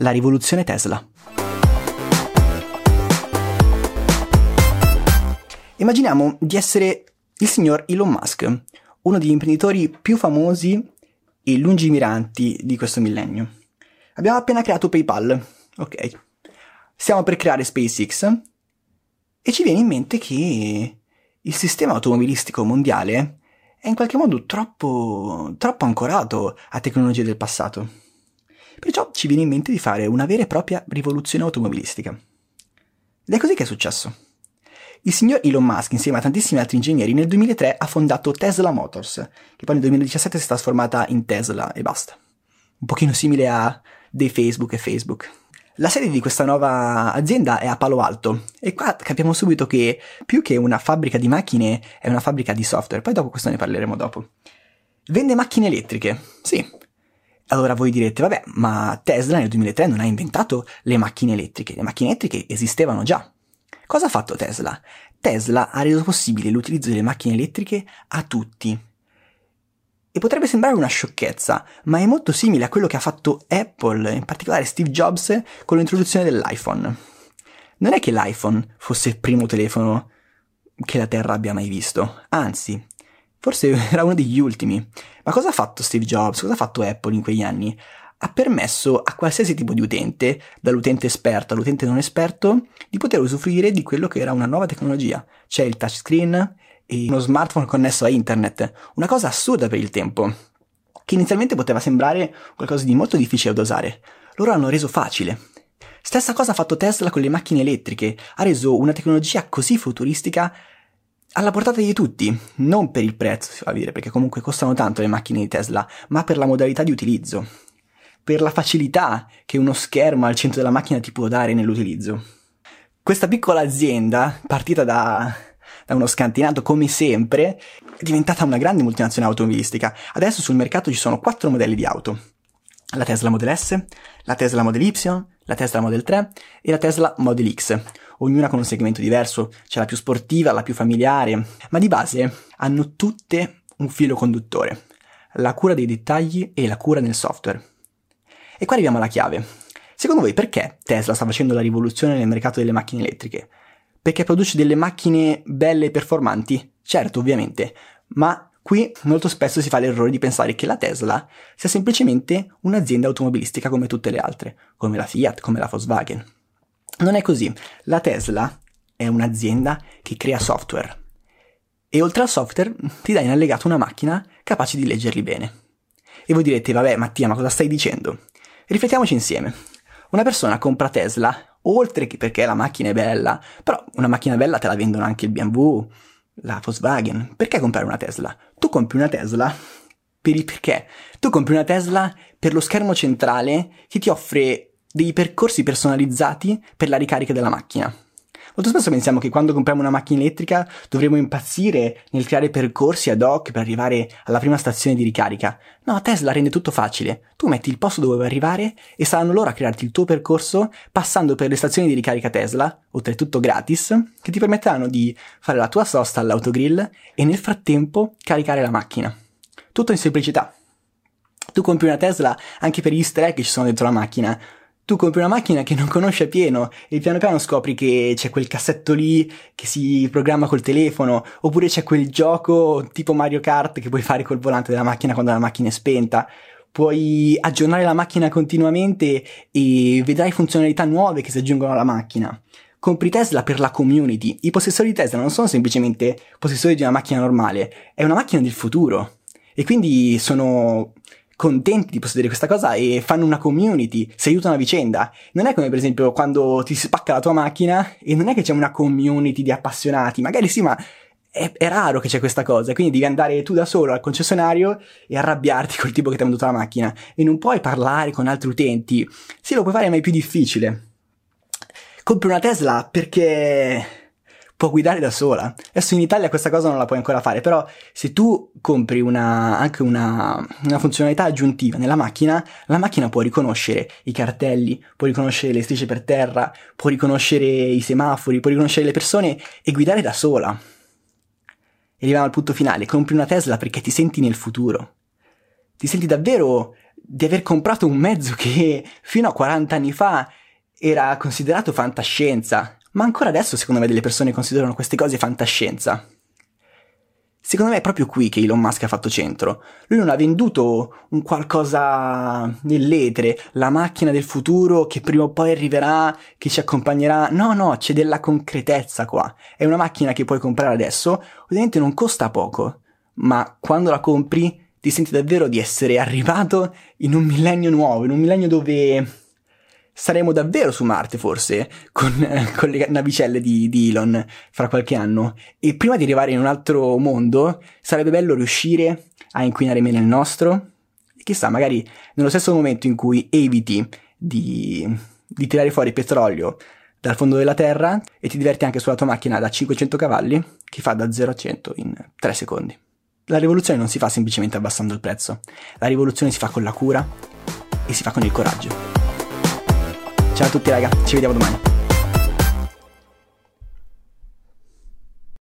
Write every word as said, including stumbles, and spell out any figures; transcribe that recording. la rivoluzione Tesla. Immaginiamo di essere il signor Elon Musk, uno degli imprenditori più famosi e lungimiranti di questo millennio. Abbiamo appena creato PayPal, ok? Stiamo per creare SpaceX e ci viene in mente che il sistema automobilistico mondiale è in qualche modo troppo, troppo ancorato a tecnologie del passato. Perciò ci viene in mente di fare una vera e propria rivoluzione automobilistica. Ed è così che è successo. Il signor Elon Musk, insieme a tantissimi altri ingegneri, nel duemilatré ha fondato Tesla Motors, che poi nel duemiladiciassette si è trasformata in Tesla e basta. Un pochino simile a dei Facebook e Facebook. La sede di questa nuova azienda è a Palo Alto, e qua capiamo subito che più che una fabbrica di macchine è una fabbrica di software, poi dopo questo ne parleremo dopo. Vende macchine elettriche, sì. Allora voi direte, vabbè, ma Tesla nel duemilatré non ha inventato le macchine elettriche, le macchine elettriche esistevano già. Cosa ha fatto Tesla? Tesla ha reso possibile l'utilizzo delle macchine elettriche a tutti. E potrebbe sembrare una sciocchezza, ma è molto simile a quello che ha fatto Apple, in particolare Steve Jobs, con l'introduzione dell'iPhone. Non è che l'iPhone fosse il primo telefono che la Terra abbia mai visto, anzi, forse era uno degli ultimi. Ma cosa ha fatto Steve Jobs? Cosa ha fatto Apple in quegli anni? Ha permesso a qualsiasi tipo di utente, dall'utente esperto all'utente non esperto, di poter usufruire di quello che era una nuova tecnologia. C'è il touchscreen e uno smartphone connesso a internet, una cosa assurda per il tempo, che inizialmente poteva sembrare qualcosa di molto difficile da usare. Loro l'hanno reso facile. Stessa cosa ha fatto Tesla con le macchine elettriche, ha reso una tecnologia così futuristica alla portata di tutti, non per il prezzo, si fa dire, perché comunque costano tanto le macchine di Tesla, ma per la modalità di utilizzo, per la facilità che uno schermo al centro della macchina ti può dare nell'utilizzo. Questa piccola azienda, partita da, da uno scantinato come sempre, è diventata una grande multinazionale automobilistica. Adesso sul mercato ci sono quattro modelli di auto. La Tesla Model S, la Tesla Model Y, la Tesla Model tre e la Tesla Model X. Ognuna con un segmento diverso, c'è la più sportiva, la più familiare, ma di base hanno tutte un filo conduttore, la cura dei dettagli e la cura nel software. E qua arriviamo alla chiave. Secondo voi perché Tesla sta facendo la rivoluzione nel mercato delle macchine elettriche? Perché produce delle macchine belle e performanti? Certo, ovviamente, ma qui molto spesso si fa l'errore di pensare che la Tesla sia semplicemente un'azienda automobilistica come tutte le altre, come la Fiat, come la Volkswagen. Non è così. La Tesla è un'azienda che crea software e oltre al software ti dà in allegato una macchina capace di leggerli bene. E voi direte, vabbè Mattia, ma cosa stai dicendo? Riflettiamoci insieme. Una persona compra Tesla, oltre che perché la macchina è bella, però una macchina bella te la vendono anche il B M W, la Volkswagen. Perché comprare una Tesla? Tu compri una Tesla per il perché. Tu compri una Tesla per lo schermo centrale che ti offre dei percorsi personalizzati per la ricarica della macchina. Molto spesso pensiamo che quando compriamo una macchina elettrica dovremo impazzire nel creare percorsi ad hoc per arrivare alla prima stazione di ricarica. No, Tesla rende tutto facile. Tu metti il posto dove vuoi arrivare e saranno loro a crearti il tuo percorso passando per le stazioni di ricarica Tesla, oltretutto gratis, che ti permetteranno di fare la tua sosta all'autogrill e nel frattempo caricare la macchina. Tutto in semplicità. Tu compri una Tesla anche per gli easter egg che ci sono dentro la macchina. Tu compri una macchina che non conosci appieno e piano piano scopri che c'è quel cassetto lì che si programma col telefono, oppure c'è quel gioco tipo Mario Kart che puoi fare col volante della macchina quando la macchina è spenta. Puoi aggiornare la macchina continuamente e vedrai funzionalità nuove che si aggiungono alla macchina. Compri Tesla per la community. I possessori di Tesla non sono semplicemente possessori di una macchina normale, è una macchina del futuro. E quindi sono contenti di possedere questa cosa e fanno una community, si aiutano a vicenda. Non è come per esempio quando ti spacca la tua macchina e non è che c'è una community di appassionati, magari sì, ma è, è raro che c'è questa cosa, quindi devi andare tu da solo al concessionario e arrabbiarti col tipo che ti ha venduto la macchina e non puoi parlare con altri utenti. Sì, lo puoi fare, ma è più difficile. Compri una Tesla perché può guidare da sola. Adesso in Italia questa cosa non la puoi ancora fare, però se tu compri una, anche una, una funzionalità aggiuntiva nella macchina, la macchina può riconoscere i cartelli, può riconoscere le strisce per terra, può riconoscere i semafori, può riconoscere le persone e guidare da sola. E arriviamo al punto finale, compri una Tesla perché ti senti nel futuro. Ti senti davvero di aver comprato un mezzo che fino a quaranta anni fa era considerato fantascienza, ma ancora adesso secondo me delle persone considerano queste cose fantascienza. Secondo me è proprio qui che Elon Musk ha fatto centro. Lui non ha venduto un qualcosa nell'etere, la macchina del futuro che prima o poi arriverà, che ci accompagnerà. No, no, c'è della concretezza qua. È una macchina che puoi comprare adesso, ovviamente non costa poco, ma quando la compri ti senti davvero di essere arrivato in un millennio nuovo, in un millennio dove saremo davvero su Marte forse, con, eh, con le navicelle di, di Elon fra qualche anno. E prima di arrivare in un altro mondo sarebbe bello riuscire a inquinare meno il nostro, e chissà, magari nello stesso momento in cui eviti di, di tirare fuori petrolio dal fondo della terra e ti diverti anche sulla tua macchina da cinquecento cavalli, che fa da zero a cento in tre secondi. La rivoluzione non si fa semplicemente abbassando il prezzo, la rivoluzione si fa con la cura e si fa con il coraggio. Ciao a tutti raga, ci vediamo domani.